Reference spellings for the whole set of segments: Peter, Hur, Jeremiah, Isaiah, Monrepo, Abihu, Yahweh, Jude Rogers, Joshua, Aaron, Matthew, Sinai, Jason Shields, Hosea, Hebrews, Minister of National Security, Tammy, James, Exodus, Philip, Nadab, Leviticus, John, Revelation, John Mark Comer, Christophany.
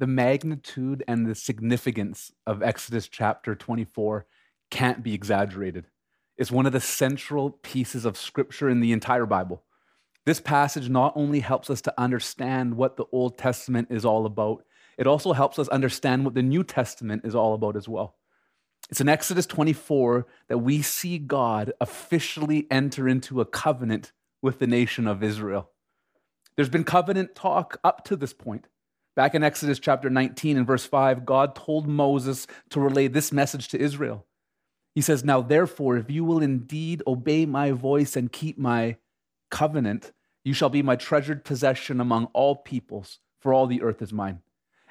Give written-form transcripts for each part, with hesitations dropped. the magnitude and the significance of Exodus chapter 24 can't be exaggerated. It's one of the central pieces of scripture in the entire Bible. This passage not only helps us to understand what the Old Testament is all about, it also helps us understand what the New Testament is all about as well. It's in Exodus 24 that we see God officially enter into a covenant with the nation of Israel. There's been covenant talk up to this point. Back in Exodus chapter 19 and verse 5, God told Moses to relay this message to Israel. He says, "Now therefore, if you will indeed obey my voice and keep my covenant, you shall be my treasured possession among all peoples, for all the earth is mine."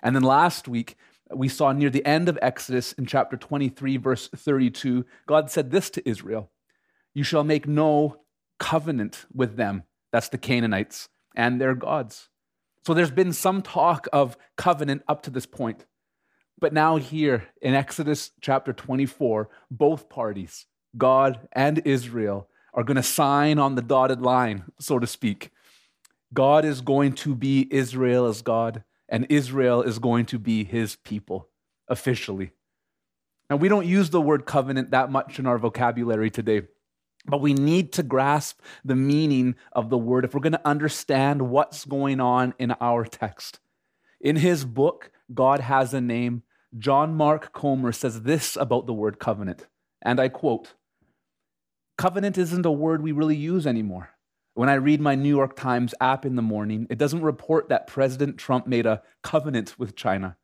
And then last week, we saw near the end of Exodus in chapter 23, verse 32, God said this to Israel, "You shall make no covenant with them," that's the Canaanites, "and their gods." So there's been some talk of covenant up to this point. But now here in Exodus chapter 24, both parties, God and Israel, are going to sign on the dotted line, so to speak. God is going to be Israel as God, and Israel is going to be his people, officially. Now, we don't use the word covenant that much in our vocabulary today, but we need to grasp the meaning of the word if we're going to understand what's going on in our text. In his book, God Has a Name, John Mark Comer says this about the word covenant, and I quote, "Covenant isn't a word we really use anymore. When I read my New York Times app in the morning, it doesn't report that President Trump made a covenant with China.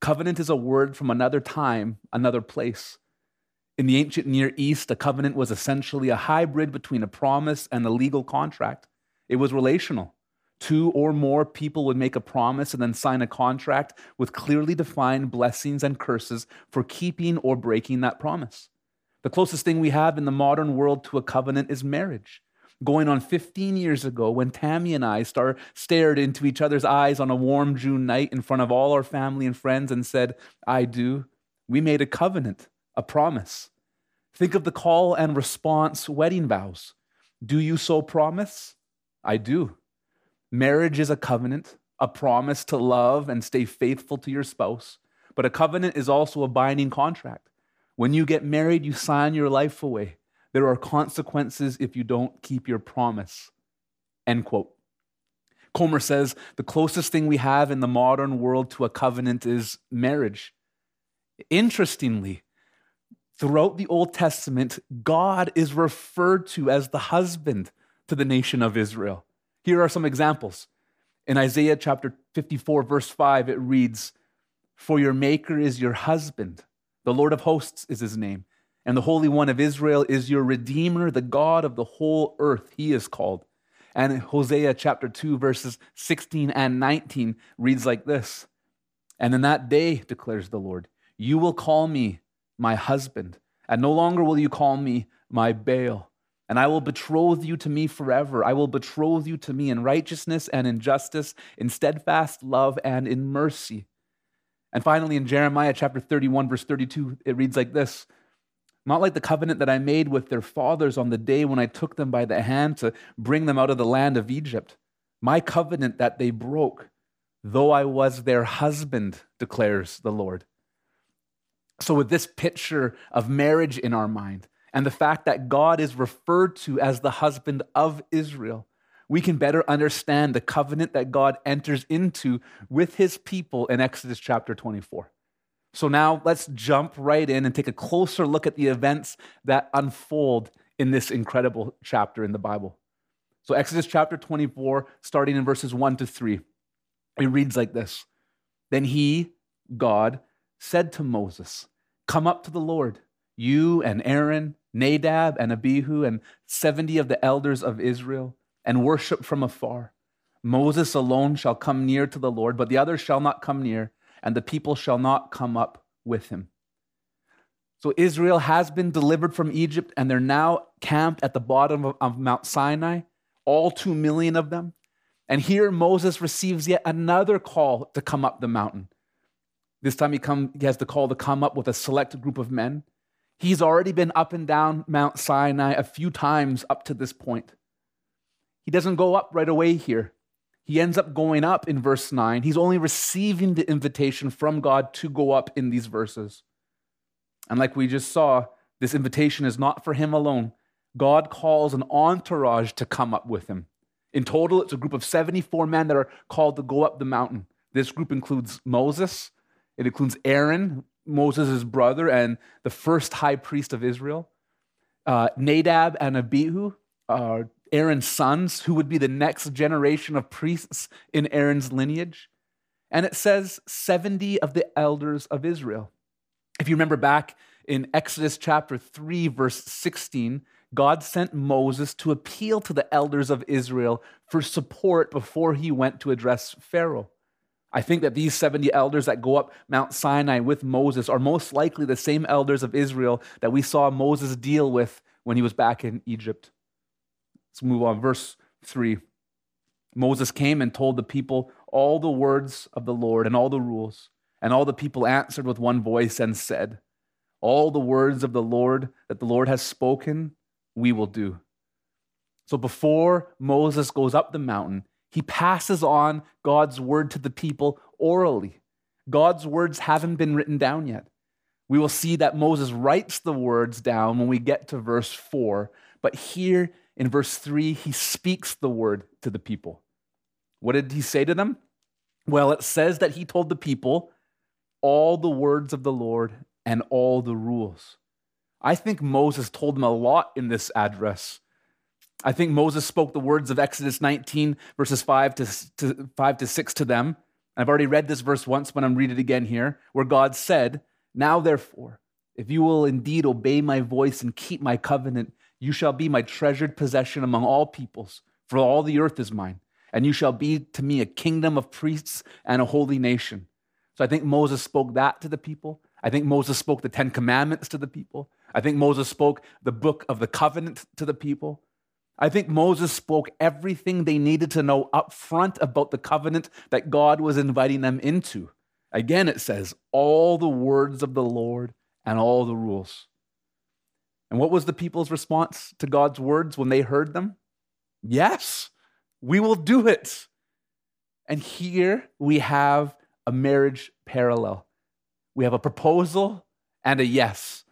Covenant is a word from another time, another place. In the ancient Near East, a covenant was essentially a hybrid between a promise and a legal contract. It was relational. Two or more people would make a promise and then sign a contract with clearly defined blessings and curses for keeping or breaking that promise. The closest thing we have in the modern world to a covenant is marriage. Going on 15 years ago when Tammy and I stared into each other's eyes on a warm June night in front of all our family and friends and said, 'I do,' we made a covenant, a promise. Think of the call and response wedding vows. 'Do you so promise?' 'I do.' Marriage is a covenant, a promise to love and stay faithful to your spouse. But a covenant is also a binding contract. When you get married, you sign your life away. There are consequences if you don't keep your promise." End quote. Comer says, the closest thing we have in the modern world to a covenant is marriage. Interestingly, throughout the Old Testament, God is referred to as the husband to the nation of Israel. Here are some examples. In Isaiah chapter 54, verse 5, it reads, "For your maker is your husband. The Lord of hosts is his name. And the Holy One of Israel is your Redeemer, the God of the whole earth, he is called." And Hosea chapter 2, verses 16 and 19 reads like this, "And in that day, declares the Lord, you will call me my husband, and no longer will you call me my Baal. And I will betroth you to me forever. I will betroth you to me in righteousness and in justice, in steadfast love and in mercy." And finally, in Jeremiah chapter 31, verse 32, it reads like this, "Not like the covenant that I made with their fathers on the day when I took them by the hand to bring them out of the land of Egypt, my covenant that they broke, though I was their husband, declares the Lord." So with this picture of marriage in our mind, and the fact that God is referred to as the husband of Israel, we can better understand the covenant that God enters into with his people in Exodus chapter 24. So now let's jump right in and take a closer look at the events that unfold in this incredible chapter in the Bible. So Exodus chapter 24, starting in verses 1-3, it reads like this, "Then he," God, "said to Moses, 'Come up to the Lord, you and Aaron, Nadab and Abihu, and 70 of the elders of Israel, and worship from afar. Moses alone shall come near to the Lord, but the others shall not come near, and the people shall not come up with him.'" So Israel has been delivered from Egypt, and they're now camped at the bottom of Mount Sinai, all 2 million of them. And here Moses receives yet another call to come up the mountain. This time he has the call to come up with a select group of men. He's already been up and down Mount Sinai a few times up to this point. He doesn't go up right away here. He ends up going up in verse 9. He's only receiving the invitation from God to go up in these verses. And like we just saw, this invitation is not for him alone. God calls an entourage to come up with him. In total, it's a group of 74 men that are called to go up the mountain. This group includes Moses. It includes Aaron, Moses' brother and the first high priest of Israel. Nadab and Abihu are Aaron's sons, who would be the next generation of priests in Aaron's lineage. And it says 70 of the elders of Israel. If you remember back in Exodus chapter 3, verse 16, God sent Moses to appeal to the elders of Israel for support before he went to address Pharaoh. I think that these 70 elders that go up Mount Sinai with Moses are most likely the same elders of Israel that we saw Moses deal with when he was back in Egypt. Let's move on. Verse 3. Moses came and told the people all the words of the Lord and all the rules. And all the people answered with one voice and said, "All the words of the Lord that the Lord has spoken, we will do." So before Moses goes up the mountain, he passes on God's word to the people orally. God's words haven't been written down yet. We will see that Moses writes the words down when we get to verse 4. But here in verse 3, he speaks the word to the people. What did he say to them? Well, it says that he told the people all the words of the Lord and all the rules. I think Moses told them a lot in this address. I think Moses spoke the words of Exodus 19, verses 5 to 6 to them. I've already read this verse once, but I'm reading it again here, where God said, "Now therefore, if you will indeed obey my voice and keep my covenant, you shall be my treasured possession among all peoples, for all the earth is mine, and you shall be to me a kingdom of priests and a holy nation." So I think Moses spoke that to the people. I think Moses spoke the Ten Commandments to the people. I think Moses spoke the book of the covenant to the people. I think Moses spoke everything they needed to know up front about the covenant that God was inviting them into. Again, it says, all the words of the Lord and all the rules. And what was the people's response to God's words when they heard them? Yes, we will do it. And here we have a marriage parallel. We have a proposal and a yes.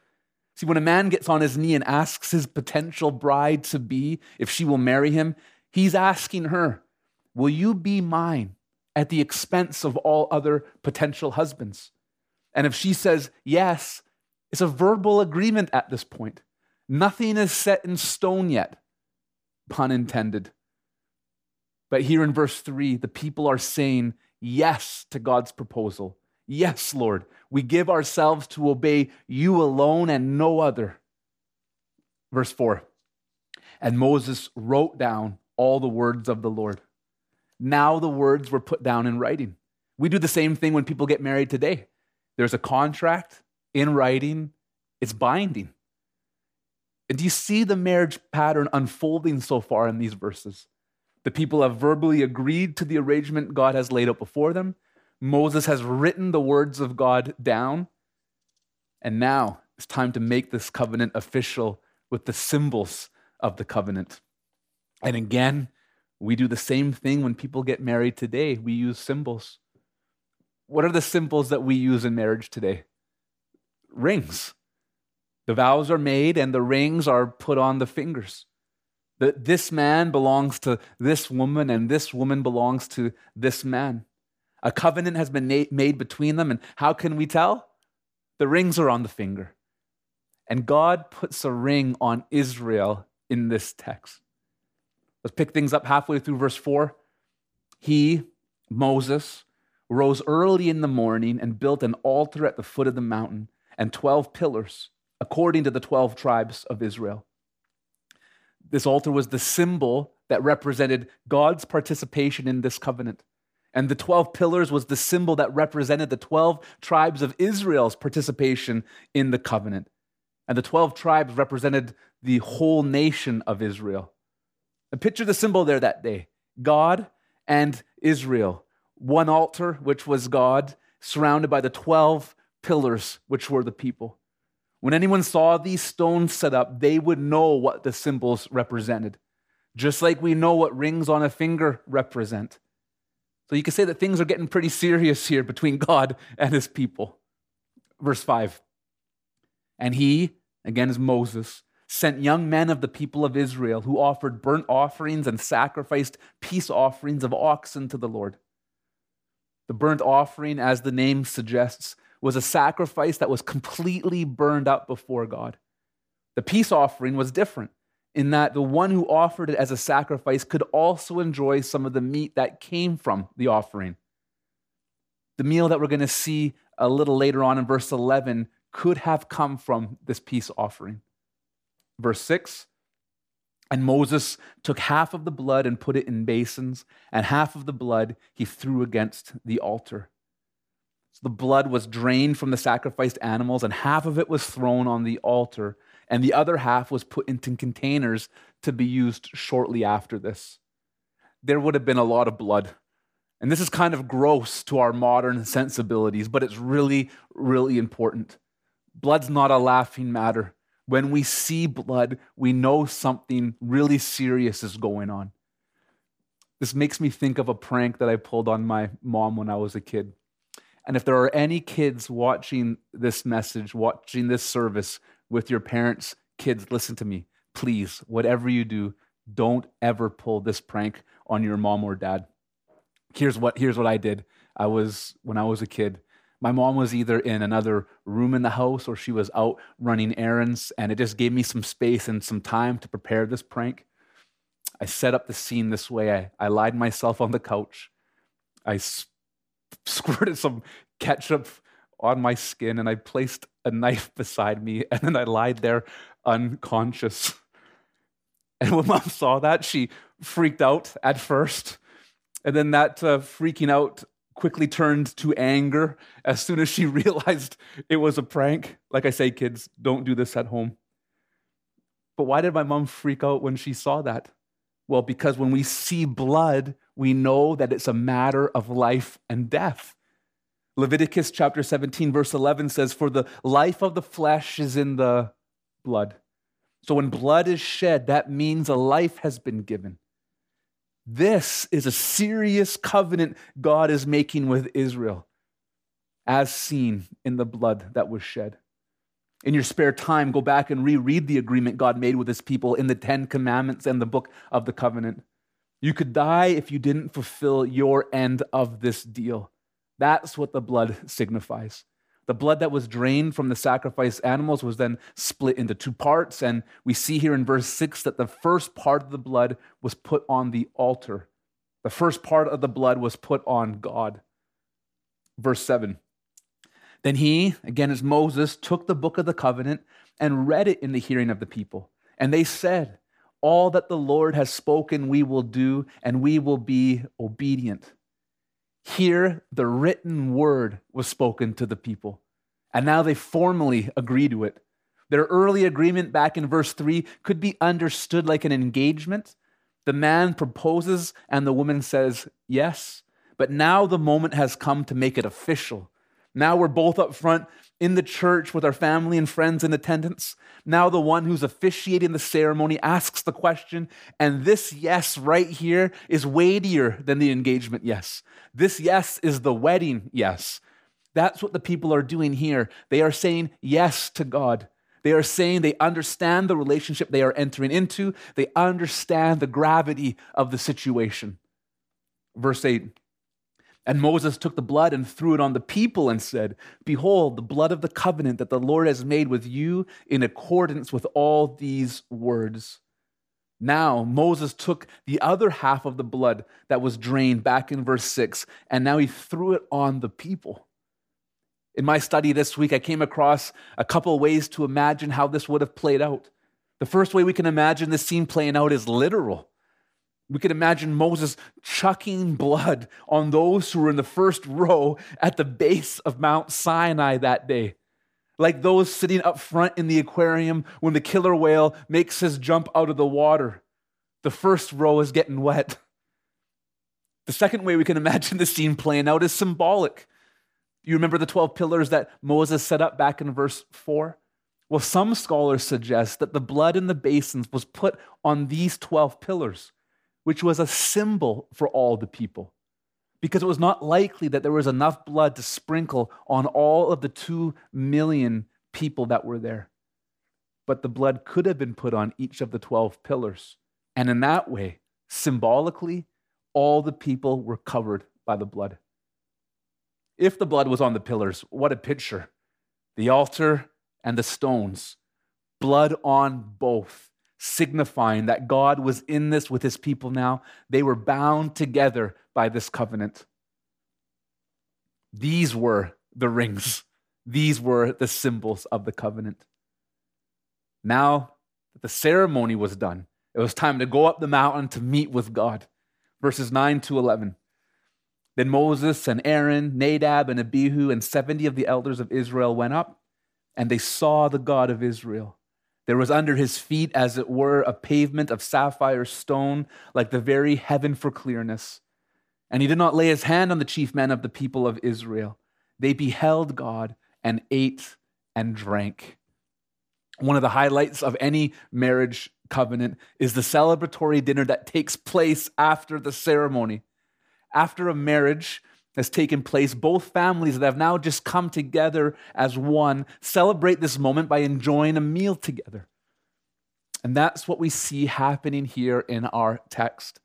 See, when a man gets on his knee and asks his potential bride-to-be if she will marry him, he's asking her, "Will you be mine at the expense of all other potential husbands?" And if she says yes, it's a verbal agreement at this point. Nothing is set in stone yet, pun intended. But here in verse 3, the people are saying yes to God's proposal. "Yes, Lord, we give ourselves to obey you alone and no other." Verse 4, and Moses wrote down all the words of the Lord. Now the words were put down in writing. We do the same thing when people get married today. There's a contract in writing. It's binding. And do you see the marriage pattern unfolding so far in these verses? The people have verbally agreed to the arrangement God has laid out before them. Moses has written the words of God down, and now it's time to make this covenant official with the symbols of the covenant. And again, we do the same thing when people get married today. We use symbols. What are the symbols that we use in marriage today? Rings. The vows are made and the rings are put on the fingers. That this man belongs to this woman and this woman belongs to this man. A covenant has been made between them, and how can we tell? The rings are on the finger. And God puts a ring on Israel in this text. Let's pick things up halfway through verse 4. He, Moses, rose early in the morning and built an altar at the foot of the mountain and 12 pillars, according to the 12 tribes of Israel. This altar was the symbol that represented God's participation in this covenant. And the 12 pillars was the symbol that represented the 12 tribes of Israel's participation in the covenant. And the 12 tribes represented the whole nation of Israel. And picture the symbol there that day. God and Israel. One altar, which was God, surrounded by the 12 pillars, which were the people. When anyone saw these stones set up, they would know what the symbols represented. Just like we know what rings on a finger represent. So you could say that things are getting pretty serious here between God and his people. Verse 5, and he, again is Moses, sent young men of the people of Israel who offered burnt offerings and sacrificed peace offerings of oxen to the Lord. The burnt offering, as the name suggests, was a sacrifice that was completely burned up before God. The peace offering was different in that the one who offered it as a sacrifice could also enjoy some of the meat that came from the offering. The meal that we're going to see a little later on in verse 11 could have come from this peace offering. Verse 6, and Moses took half of the blood and put it in basins, and half of the blood he threw against the altar. So the blood was drained from the sacrificed animals, and half of it was thrown on the altar, and the other half was put into containers to be used shortly after this. There would have been a lot of blood. And this is kind of gross to our modern sensibilities, but it's really, really important. Blood's not a laughing matter. When we see blood, we know something really serious is going on. This makes me think of a prank that I pulled on my mom when I was a kid. And if there are any kids watching this message, watching this service with your parents, kids, listen to me. Please, whatever you do, don't ever pull this prank on your mom or dad. Here's what I did. When I was a kid, my mom was either in another room in the house or she was out running errands, and it just gave me some space and some time to prepare this prank. I set up the scene this way. I lied myself on the couch. I squirted some ketchup on my skin, and I placed a knife beside me, and then I lied there unconscious. And when mom saw that, she freaked out at first. And then that freaking out quickly turned to anger as soon as she realized it was a prank. Like I say, kids, don't do this at home. But why did my mom freak out when she saw that? Well, because when we see blood, we know that it's a matter of life and death. Leviticus chapter 17, verse 11 says, for the life of the flesh is in the blood. So when blood is shed, that means a life has been given. This is a serious covenant God is making with Israel, as seen in the blood that was shed. In your spare time, go back and reread the agreement God made with his people in the Ten Commandments and the Book of the Covenant. You could die if you didn't fulfill your end of this deal. That's what the blood signifies. The blood that was drained from the sacrificed animals was then split into two parts, and we see here in verse 6 that the first part of the blood was put on the altar. The first part of the blood was put on God. Verse 7, then he, again as Moses, took the book of the covenant and read it in the hearing of the people. And they said, all that the Lord has spoken we will do, and we will be obedient. Here, the written word was spoken to the people, and now they formally agree to it. Their early agreement back in verse 3 could be understood like an engagement. The man proposes, and the woman says yes, but now the moment has come to make it official. Now we're both up front in the church with our family and friends in attendance. Now the one who's officiating the ceremony asks the question, and this yes right here is weightier than the engagement yes. This yes is the wedding yes. That's what the people are doing here. They are saying yes to God. They are saying they understand the relationship they are entering into. They understand the gravity of the situation. Verse 8. And Moses took the blood and threw it on the people and said, behold, the blood of the covenant that the Lord has made with you in accordance with all these words. Now Moses took the other half of the blood that was drained back in verse 6, and now he threw it on the people. In my study this week, I came across a couple ways to imagine how this would have played out. The first way we can imagine this scene playing out is literal. We could imagine Moses chucking blood on those who were in the first row at the base of Mount Sinai that day. Like those sitting up front in the aquarium when the killer whale makes his jump out of the water. The first row is getting wet. The second way we can imagine the scene playing out is symbolic. You remember the 12 pillars that Moses set up back in verse 4? Well, some scholars suggest that the blood in the basins was put on these 12 pillars, which was a symbol for all the people. because it was not likely that there was enough blood to sprinkle on all of the 2 million people that were there. But the blood could have been put on each of the 12 pillars. And in that way, symbolically, all the people were covered by the blood. If the blood was on the pillars, what a picture. The altar and the stones, blood on both, signifying that God was in this with his people now. They were bound together by this covenant. These were the rings. These were the symbols of the covenant. Now that the ceremony was done, it was time to go up the mountain to meet with God. Verses 9 to 11. Then Moses and Aaron, Nadab and Abihu, and 70 of the elders of Israel went up, and they saw the God of Israel. There was under his feet, as it were, a pavement of sapphire stone, like the very heaven for clearness. And he did not lay his hand on the chief men of the people of Israel. They beheld God and ate and drank. One of the highlights of any marriage covenant is the celebratory dinner that takes place after the ceremony. After a marriage has taken place, both families that have now just come together as one celebrate this moment by enjoying a meal together. And that's what we see happening here in our text.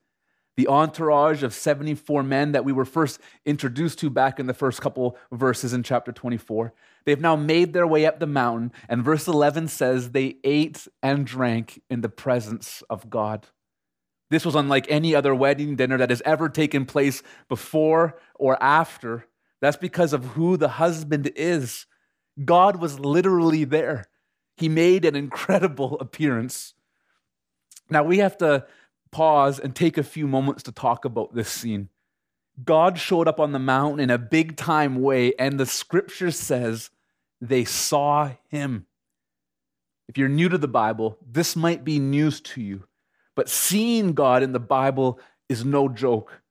The entourage of 74 men that we were first introduced to back in the first couple verses in chapter 24, they've now made their way up the mountain, and verse 11 says they ate and drank in the presence of God. This was unlike any other wedding dinner that has ever taken place before or after. That's because of who the husband is. God was literally there. He made an incredible appearance. Now we have to pause and take a few moments to talk about this scene. God showed up on the mountain in a big time way, and the scripture says they saw him. If you're new to the Bible, this might be news to you. But seeing God in the Bible is no joke.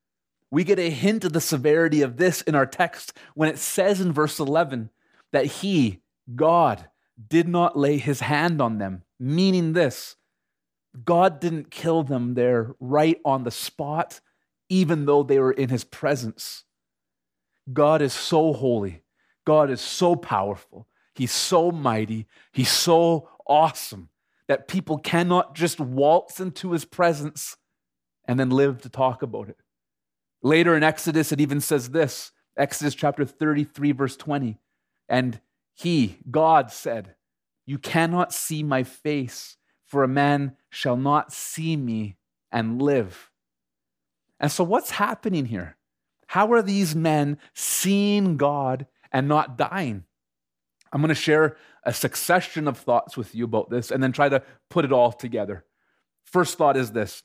We get a hint of the severity of this in our text when it says in verse 11 that he, God, did not lay his hand on them, meaning this: God didn't kill them there right on the spot, even though they were in his presence. God is so holy. God is so powerful. He's so mighty. He's so awesome that people cannot just waltz into his presence and then live to talk about it. Later in Exodus, it even says this, Exodus chapter 33, verse 20, and he, God, said, "You cannot see my face, for a man shall not see me and live." And so what's happening here? How are these men seeing God and not dying? I'm going to share a succession of thoughts with you about this and then try to put it all together. First thought is this: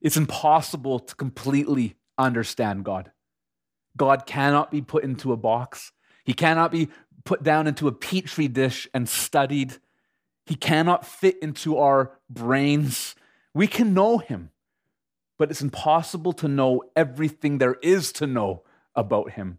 it's impossible to completely understand God. God cannot be put into a box. He cannot be put down into a petri dish and studied. He cannot fit into our brains. We can know him, but it's impossible to know everything there is to know about him.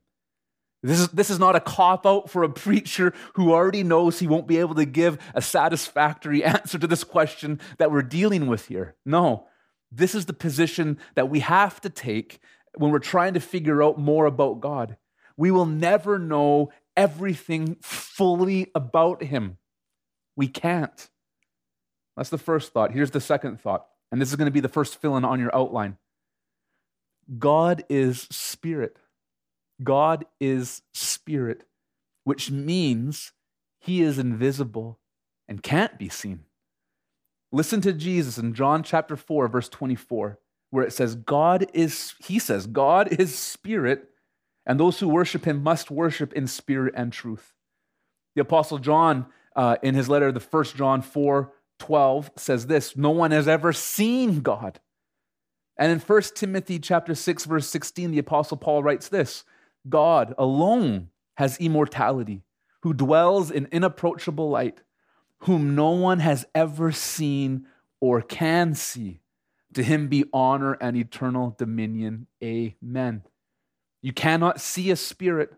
This is not a cop-out for a preacher who already knows he won't be able to give a satisfactory answer to this question that we're dealing with here. No, this is the position that we have to take when we're trying to figure out more about God. We will never know everything fully about him. We can't. That's the first thought. Here's the second thought, and this is going to be the first fill-in on your outline. God is spirit. God is spirit, which means he is invisible and can't be seen. Listen to Jesus in John chapter 4, verse 24, where it says, God is spirit, and those who worship him must worship in spirit and truth. The Apostle John, in his letter, the 1 John 4, 12, says this: no one has ever seen God. And in 1 Timothy chapter 6, verse 16, the Apostle Paul writes this: God alone has immortality, who dwells in inapproachable light, whom no one has ever seen or can see. To him be honor and eternal dominion. Amen. You cannot see a spirit,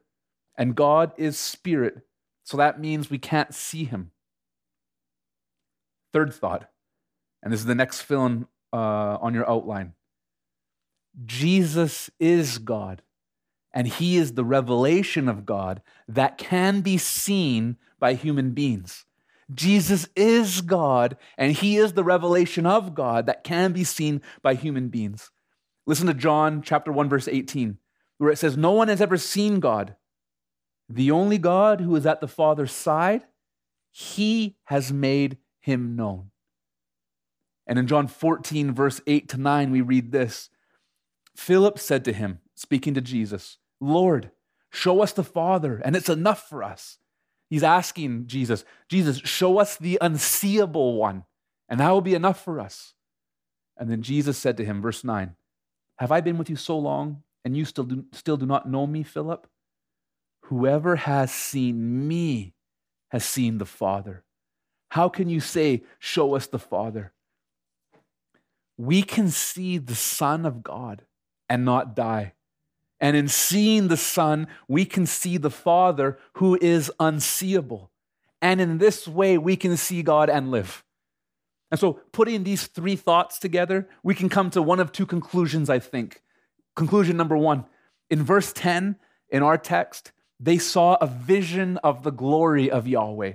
and God is spirit, so that means we can't see him. Third thought, and this is the next fill-in on your outline. Jesus is God, and he is the revelation of God that can be seen by human beings. Jesus is God, and he is the revelation of God that can be seen by human beings. Listen to John chapter 1, verse 18, where it says, "No one has ever seen God. The only God who is at the Father's side, he has made him known." And in John 14, verse 8-9, we read this. Philip said to him, speaking to Jesus, "Lord, show us the Father, and it's enough for us." He's asking Jesus, "Jesus, show us the unseeable one, and that will be enough for us." And then Jesus said to him, verse 9, "Have I been with you so long, and you still do not know me, Philip? Whoever has seen me has seen the Father. How can you say, 'Show us the Father'?" We can see the Son of God and not die. And in seeing the Son, we can see the Father who is unseeable. And in this way, we can see God and live. And so putting these three thoughts together, we can come to one of two conclusions, I think. Conclusion number one, in verse 10 in our text, they saw a vision of the glory of Yahweh.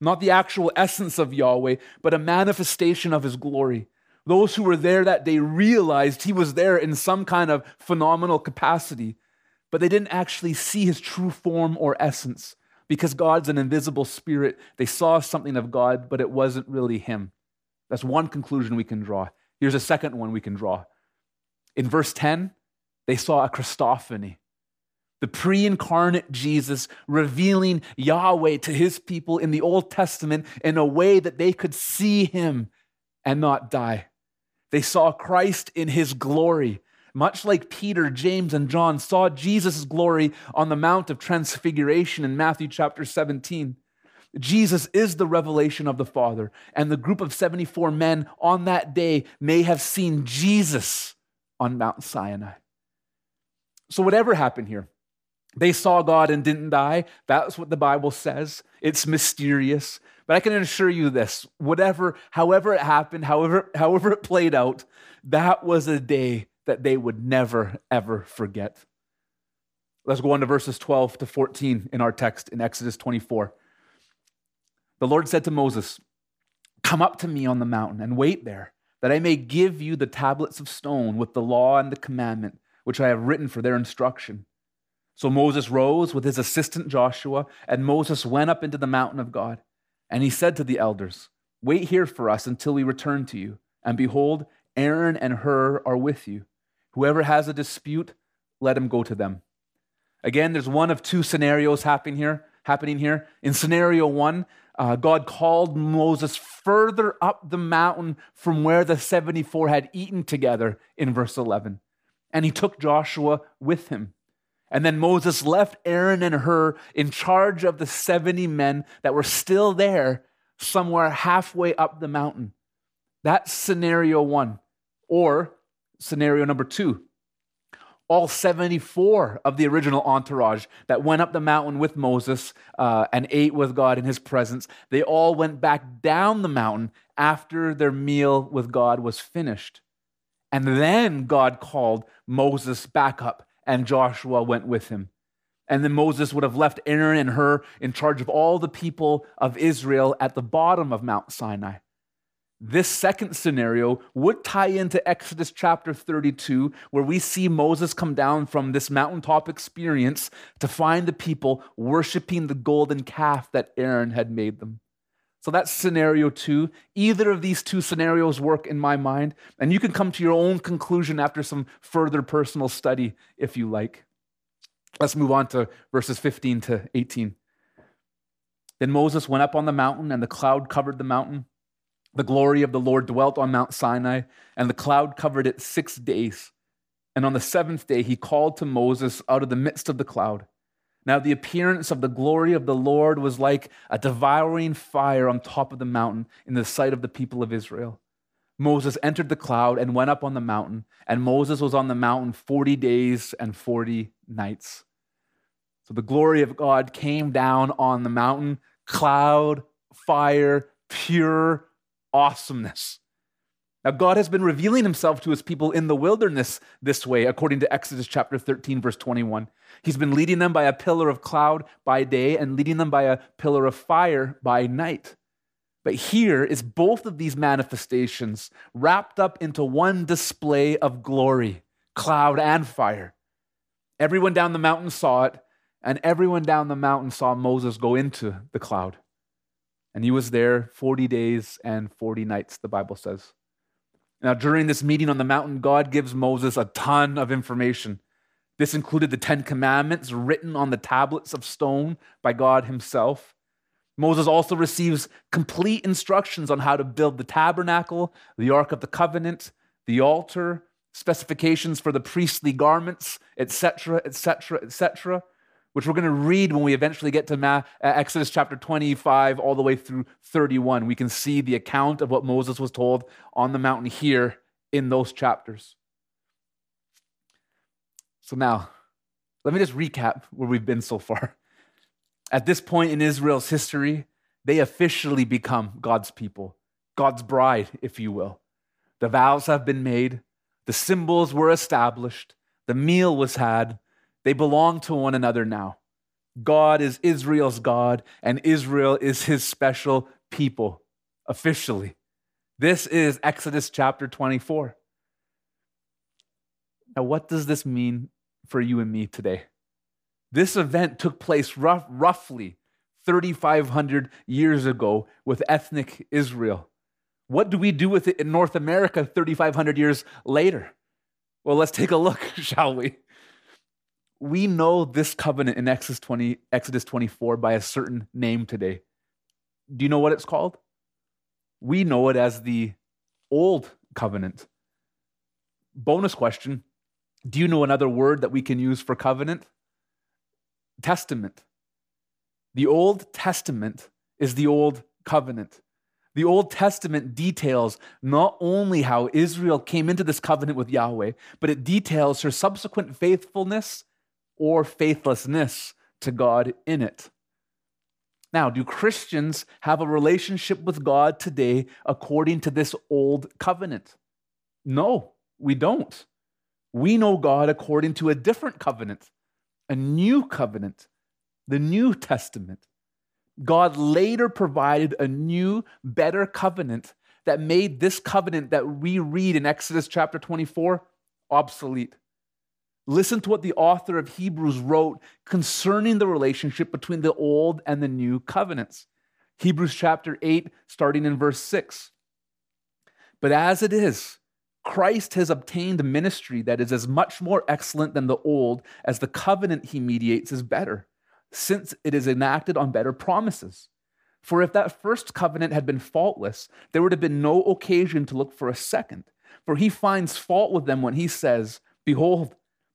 Not the actual essence of Yahweh, but a manifestation of his glory. Those who were there that day realized he was there in some kind of phenomenal capacity, but they didn't actually see his true form or essence because God's an invisible spirit. They saw something of God, but it wasn't really him. That's one conclusion we can draw. Here's a second one we can draw. In verse 10, they saw a Christophany, the pre-incarnate Jesus revealing Yahweh to his people in the Old Testament in a way that they could see him and not die. They saw Christ in his glory, much like Peter, James, and John saw Jesus' glory on the Mount of Transfiguration in Matthew chapter 17. Jesus is the revelation of the Father, and the group of 74 men on that day may have seen Jesus on Mount Sinai. So whatever happened here, they saw God and didn't die. That's what the Bible says. It's mysterious. But I can assure you this, however it happened, however it played out, that was a day that they would never, ever forget. Let's go on to verses 12-14 in our text in Exodus 24. The Lord said to Moses, "Come up to me on the mountain and wait there, that I may give you the tablets of stone with the law and the commandment, which I have written for their instruction." So Moses rose with his assistant Joshua, and Moses went up into the mountain of God. And he said to the elders, "Wait here for us until we return to you. And behold, Aaron and Hur are with you. Whoever has a dispute, let him go to them." Again, there's one of two scenarios happening here. In scenario one, God called Moses further up the mountain from where the 74 had eaten together in verse 11. And he took Joshua with him. And then Moses left Aaron and Hur in charge of the 70 men that were still there somewhere halfway up the mountain. That's scenario one. Or scenario number two, all 74 of the original entourage that went up the mountain with Moses and ate with God in his presence, they all went back down the mountain after their meal with God was finished. And then God called Moses back up, and Joshua went with him. And then Moses would have left Aaron and Hur in charge of all the people of Israel at the bottom of Mount Sinai. This second scenario would tie into Exodus chapter 32, where we see Moses come down from this mountaintop experience to find the people worshiping the golden calf that Aaron had made them. So that's scenario two. Either of these two scenarios work in my mind, and you can come to your own conclusion after some further personal study if you like. Let's move on to verses 15-18. Then Moses went up on the mountain, and the cloud covered the mountain. The glory of the Lord dwelt on Mount Sinai, and the cloud covered it 6 days. And on the seventh day, he called to Moses out of the midst of the cloud. Now the appearance of the glory of the Lord was like a devouring fire on top of the mountain in the sight of the people of Israel. Moses entered the cloud and went up on the mountain, and Moses was on the mountain 40 days and 40 nights. So the glory of God came down on the mountain, cloud, fire, pure awesomeness. Now, God has been revealing himself to his people in the wilderness this way, according to Exodus chapter 13, verse 21. He's been leading them by a pillar of cloud by day and leading them by a pillar of fire by night. But here is both of these manifestations wrapped up into one display of glory, cloud and fire. Everyone down the mountain saw it, and everyone down the mountain saw Moses go into the cloud. And he was there 40 days and 40 nights, the Bible says. Now, during this meeting on the mountain, God gives Moses a ton of information. This included the Ten Commandments written on the tablets of stone by God himself. Moses also receives complete instructions on how to build the tabernacle, the Ark of the Covenant, the altar, specifications for the priestly garments, etc., etc., etc., which we're going to read when we eventually get to Exodus chapter 25 all the way through 31. We can see the account of what Moses was told on the mountain here in those chapters. So now, let me just recap where we've been so far. At this point in Israel's history, they officially become God's people, God's bride, if you will. The vows have been made. The symbols were established. The meal was had. They belong to one another now. God is Israel's God, and Israel is his special people, officially. This is Exodus chapter 24. Now, what does this mean for you and me today? This event took place roughly 3,500 years ago with ethnic Israel. What do we do with it in North America 3,500 years later? Well, let's take a look, shall we? We know this covenant in Exodus 24 by a certain name today. Do you know what it's called? We know it as the Old Covenant. Bonus question, do you know another word that we can use for covenant? Testament. The Old Testament is the Old Covenant. The Old Testament details not only how Israel came into this covenant with Yahweh, but it details her subsequent faithfulness or faithlessness to God in it. Now, do Christians have a relationship with God today according to this Old Covenant? No, we don't. We know God according to a different covenant, a new covenant, the New Testament. God later provided a new, better covenant that made this covenant that we read in Exodus chapter 24 obsolete. Listen to what the author of Hebrews wrote concerning the relationship between the old and the new covenants. Hebrews chapter 8, starting in verse 6. But as it is, Christ has obtained a ministry that is as much more excellent than the old as the covenant he mediates is better, since it is enacted on better promises. For if that first covenant had been faultless, there would have been no occasion to look for a second. For he finds fault with them when he says, "Behold,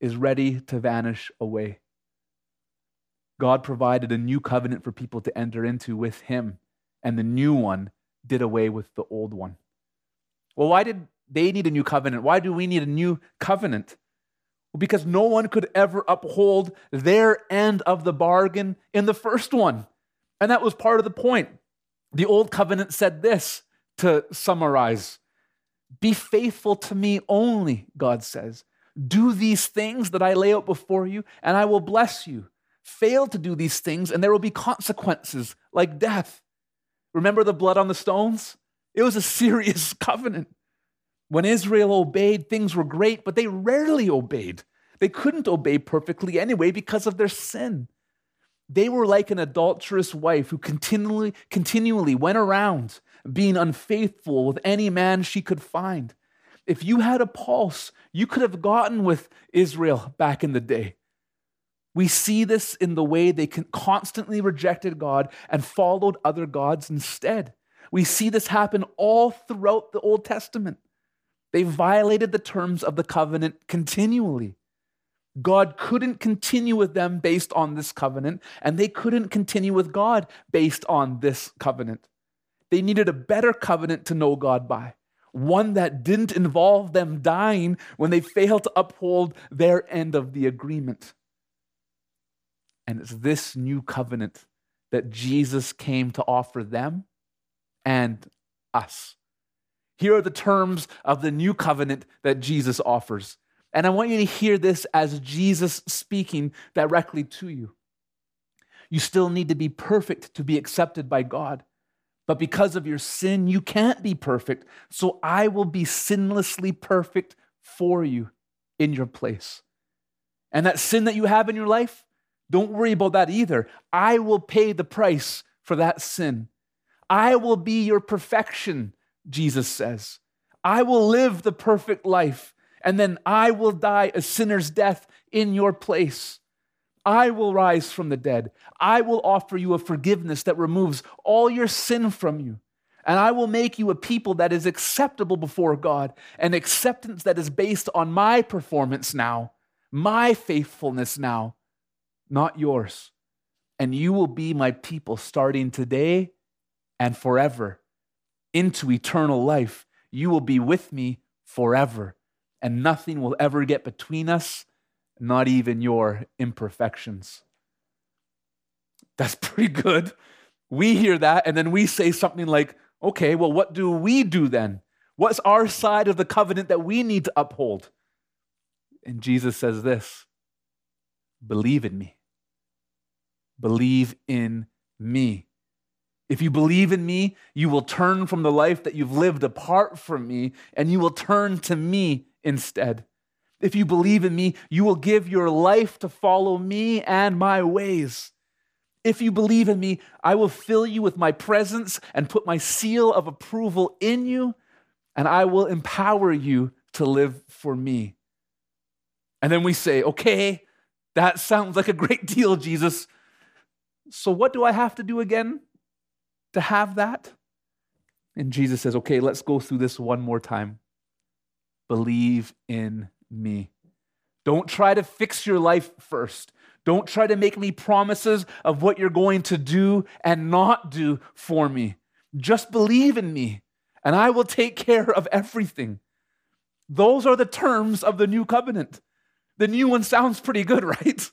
is ready to vanish away. God provided a new covenant for people to enter into with him, and the new one did away with the old one. Well, why did they need a new covenant? Why do we need a new covenant? Well, because no one could ever uphold their end of the bargain in the first one. And that was part of the point. The old covenant said this, to summarize, "Be faithful to me only," God says. "Do these things that I lay out before you, and I will bless you. Fail to do these things, and there will be consequences like death." Remember the blood on the stones? It was a serious covenant. When Israel obeyed, things were great, but they rarely obeyed. They couldn't obey perfectly anyway because of their sin. They were like an adulterous wife who continually went around being unfaithful with any man she could find. If you had a pulse, you could have gotten with Israel back in the day. We see this in the way they constantly rejected God and followed other gods instead. We see this happen all throughout the Old Testament. They violated the terms of the covenant continually. God couldn't continue with them based on this covenant, and they couldn't continue with God based on this covenant. They needed a better covenant to know God by, one that didn't involve them dying when they failed to uphold their end of the agreement. And it's this new covenant that Jesus came to offer them and us. Here are the terms of the new covenant that Jesus offers. And I want you to hear this as Jesus speaking directly to you. You still need to be perfect to be accepted by God. But because of your sin, you can't be perfect. So I will be sinlessly perfect for you in your place. And that sin that you have in your life, don't worry about that either. I will pay the price for that sin. I will be your perfection, Jesus says. I will live the perfect life. And then I will die a sinner's death in your place. I will rise from the dead. I will offer you a forgiveness that removes all your sin from you. And I will make you a people that is acceptable before God, an acceptance that is based on my performance now, my faithfulness now, not yours. And you will be my people starting today and forever. Into eternal life, you will be with me forever. And nothing will ever get between us, not even your imperfections. That's pretty good. We hear that, and then we say something like, okay, well, what do we do then? What's our side of the covenant that we need to uphold? And Jesus says this, believe in me. Believe in me. If you believe in me, you will turn from the life that you've lived apart from me, and you will turn to me instead. If you believe in me, you will give your life to follow me and my ways. If you believe in me, I will fill you with my presence and put my seal of approval in you, and I will empower you to live for me. And then we say, okay, that sounds like a great deal, Jesus. So what do I have to do again to have that? And Jesus says, okay, let's go through this one more time. Believe in me. Don't try to fix your life first. Don't try to make me promises of what you're going to do and not do for me. Just believe in me, and I will take care of everything. Those are the terms of the new covenant. The new one sounds pretty good, right?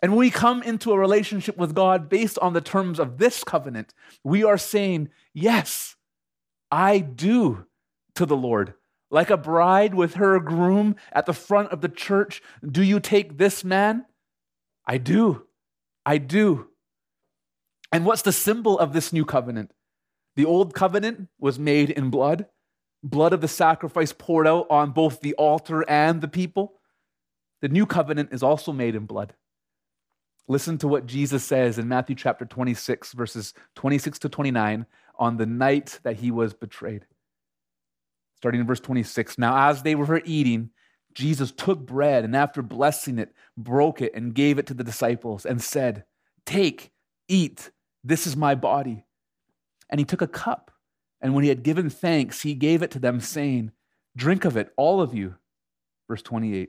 And when we come into a relationship with God based on the terms of this covenant, we are saying, yes, I do to the Lord. Like a bride with her groom at the front of the church, do you take this man? I do. I do. And what's the symbol of this new covenant? The old covenant was made in blood, blood of the sacrifice poured out on both the altar and the people. The new covenant is also made in blood. Listen to what Jesus says in Matthew chapter 26, verses 26 to 29, on the night that he was betrayed. Starting in verse 26, now as they were eating, Jesus took bread and after blessing it, broke it and gave it to the disciples and said, take, eat, this is my body. And he took a cup, and when he had given thanks, he gave it to them saying, drink of it, all of you. Verse 28,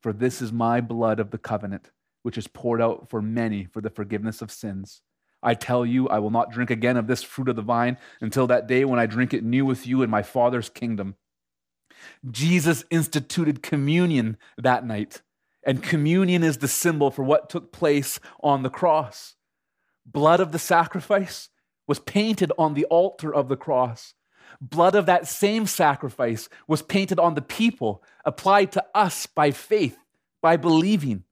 for this is my blood of the covenant, which is poured out for many for the forgiveness of sins. I tell you, I will not drink again of this fruit of the vine until that day when I drink it new with you in my Father's kingdom. Jesus instituted communion that night, and communion is the symbol for what took place on the cross. Blood of the sacrifice was painted on the altar of the cross. Blood of that same sacrifice was painted on the people, applied to us by faith, by believing.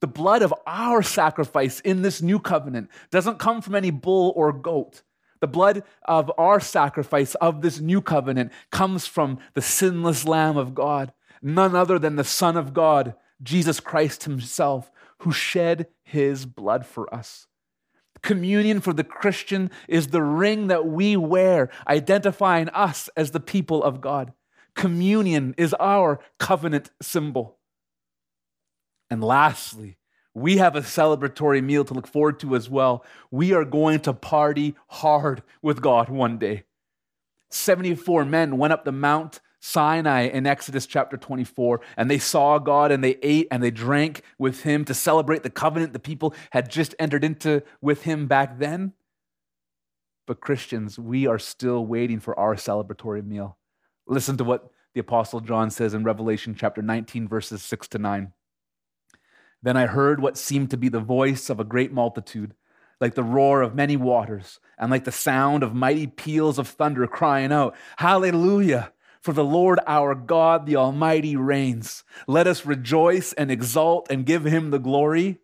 The blood of our sacrifice in this new covenant doesn't come from any bull or goat. The blood of our sacrifice of this new covenant comes from the sinless Lamb of God, none other than the Son of God, Jesus Christ himself, who shed his blood for us. Communion for the Christian is the ring that we wear, identifying us as the people of God. Communion is our covenant symbol. And lastly, we have a celebratory meal to look forward to as well. We are going to party hard with God one day. 74 men went up the Mount Sinai in Exodus chapter 24, and they saw God and they ate and they drank with him to celebrate the covenant the people had just entered into with him back then. But Christians, we are still waiting for our celebratory meal. Listen to what the Apostle John says in Revelation chapter 19, verses 6-9. Then I heard what seemed to be the voice of a great multitude, like the roar of many waters, and like the sound of mighty peals of thunder, crying out, "Hallelujah! For the Lord our God, the Almighty, reigns. Let us rejoice and exult and give him the glory.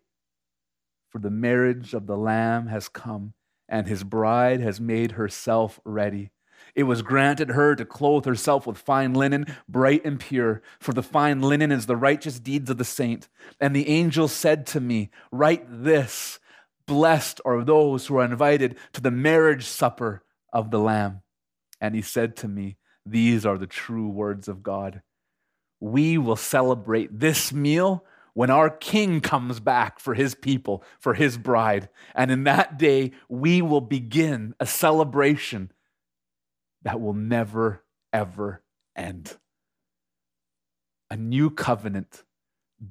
For the marriage of the Lamb has come, and his bride has made herself ready. It was granted her to clothe herself with fine linen, bright and pure, for the fine linen is the righteous deeds of the saint. And the angel said to me, write this, blessed are those who are invited to the marriage supper of the Lamb. And he said to me, these are the true words of God. We will celebrate this meal when our King comes back for his people, for his bride. And in that day, we will begin a celebration that will never, ever end. A new covenant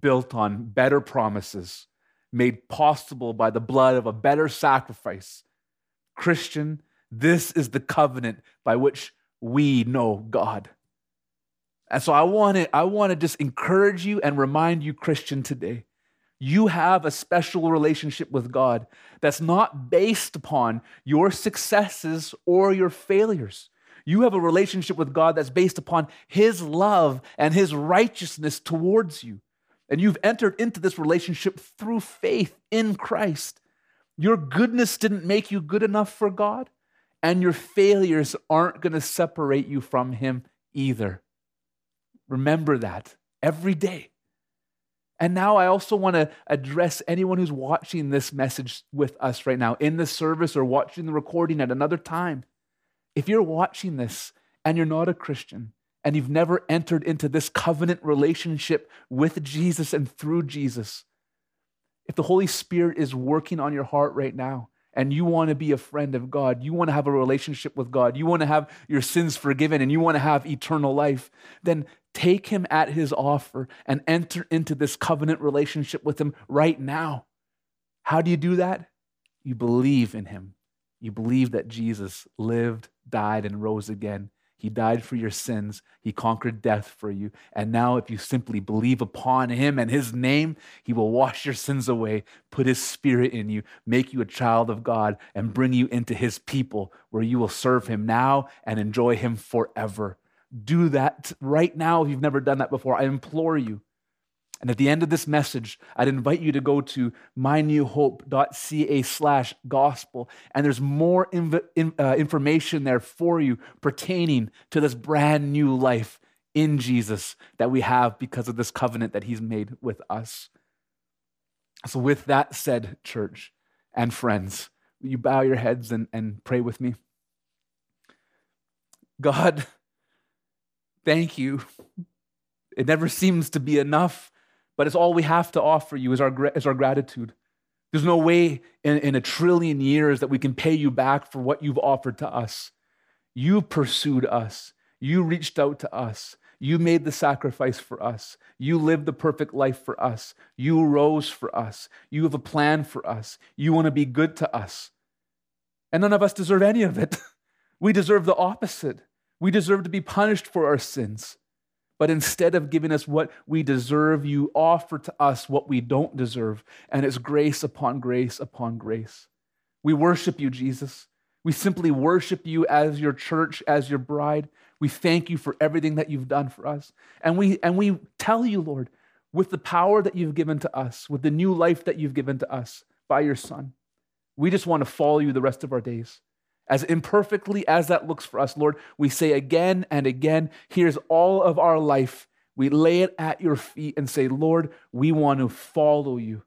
built on better promises, made possible by the blood of a better sacrifice. Christian, this is the covenant by which we know God. And so I want to just encourage you and remind you, Christian, today, you have a special relationship with God that's not based upon your successes or your failures. You have a relationship with God that's based upon his love and his righteousness towards you. And you've entered into this relationship through faith in Christ. Your goodness didn't make you good enough for God, and your failures aren't going to separate you from him either. Remember that every day. And now I also want to address anyone who's watching this message with us right now in the service or watching the recording at another time. If you're watching this and you're not a Christian and you've never entered into this covenant relationship with Jesus and through Jesus, if the Holy Spirit is working on your heart right now and you want to be a friend of God, you want to have a relationship with God, you want to have your sins forgiven and you want to have eternal life, then take him at his offer and enter into this covenant relationship with him right now. How do you do that? You believe in him. You believe that Jesus lived, died, and rose again. He died for your sins. He conquered death for you. And now if you simply believe upon him and his name, he will wash your sins away, put his spirit in you, make you a child of God, and bring you into his people where you will serve him now and enjoy him forever. Do that right now if you've never done that before. I implore you. And at the end of this message, I'd invite you to go to mynewhope.ca/gospel, and there's more information there for you pertaining to this brand new life in Jesus that we have because of this covenant that he's made with us. So with that said, church and friends, will you bow your heads and pray with me? God, thank you. It never seems to be enough, but it's all we have to offer you is our gratitude. There's no way in a trillion years that we can pay you back for what you've offered to us. You pursued us. You reached out to us. You made the sacrifice for us. You lived the perfect life for us. You rose for us. You have a plan for us. You want to be good to us. And none of us deserve any of it. We deserve the opposite. We deserve to be punished for our sins. But instead of giving us what we deserve, you offer to us what we don't deserve. And it's grace upon grace upon grace. We worship you, Jesus. We simply worship you as your church, as your bride. We thank you for everything that you've done for us. And we tell you, Lord, with the power that you've given to us, with the new life that you've given to us by your Son, we just want to follow you the rest of our days. As imperfectly as that looks for us, Lord, we say again and again, here's all of our life. We lay it at your feet and say, Lord, we want to follow you.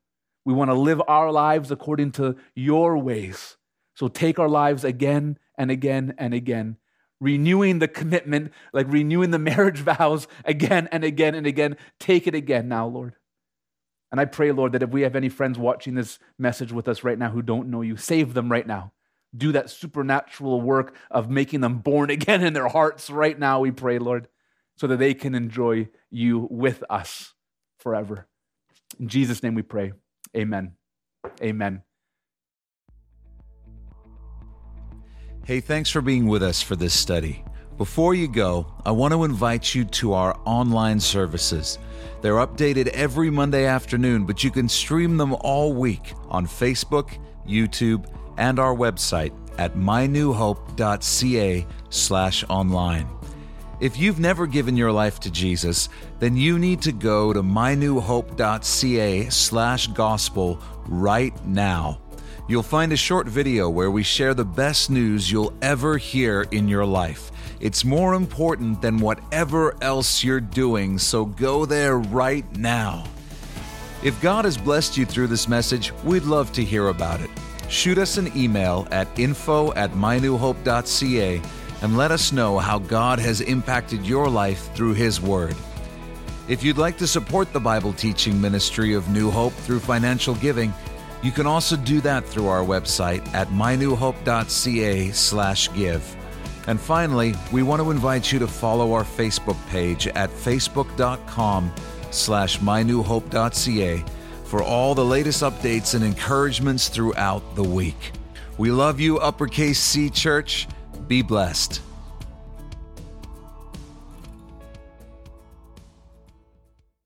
We want to live our lives according to your ways. So take our lives again and again and again, renewing the commitment, like renewing the marriage vows again and again and again. Take it again now, Lord. And I pray, Lord, that if we have any friends watching this message with us right now who don't know you, save them right now. Do that supernatural work of making them born again in their hearts right now, we pray, Lord, so that they can enjoy you with us forever. In Jesus' name we pray. Amen. Amen. Hey, thanks for being with us for this study. Before you go, I want to invite you to our online services. They're updated every Monday afternoon, but you can stream them all week on Facebook, YouTube, and our website at mynewhope.ca/online. If you've never given your life to Jesus, then you need to go to mynewhope.ca/gospel right now. You'll find a short video where we share the best news you'll ever hear in your life. It's more important than whatever else you're doing, so go there right now. If God has blessed you through this message, we'd love to hear about it. Shoot us an email at info@mynewhope.ca and let us know how God has impacted your life through His Word. If you'd like to support the Bible teaching ministry of New Hope through financial giving, you can also do that through our website at mynewhope.ca/give. And finally, we want to invite you to follow our Facebook page at facebook.com/mynewhope.ca for all the latest updates and encouragements throughout the week. We love you, Uppercase C Church. Be blessed.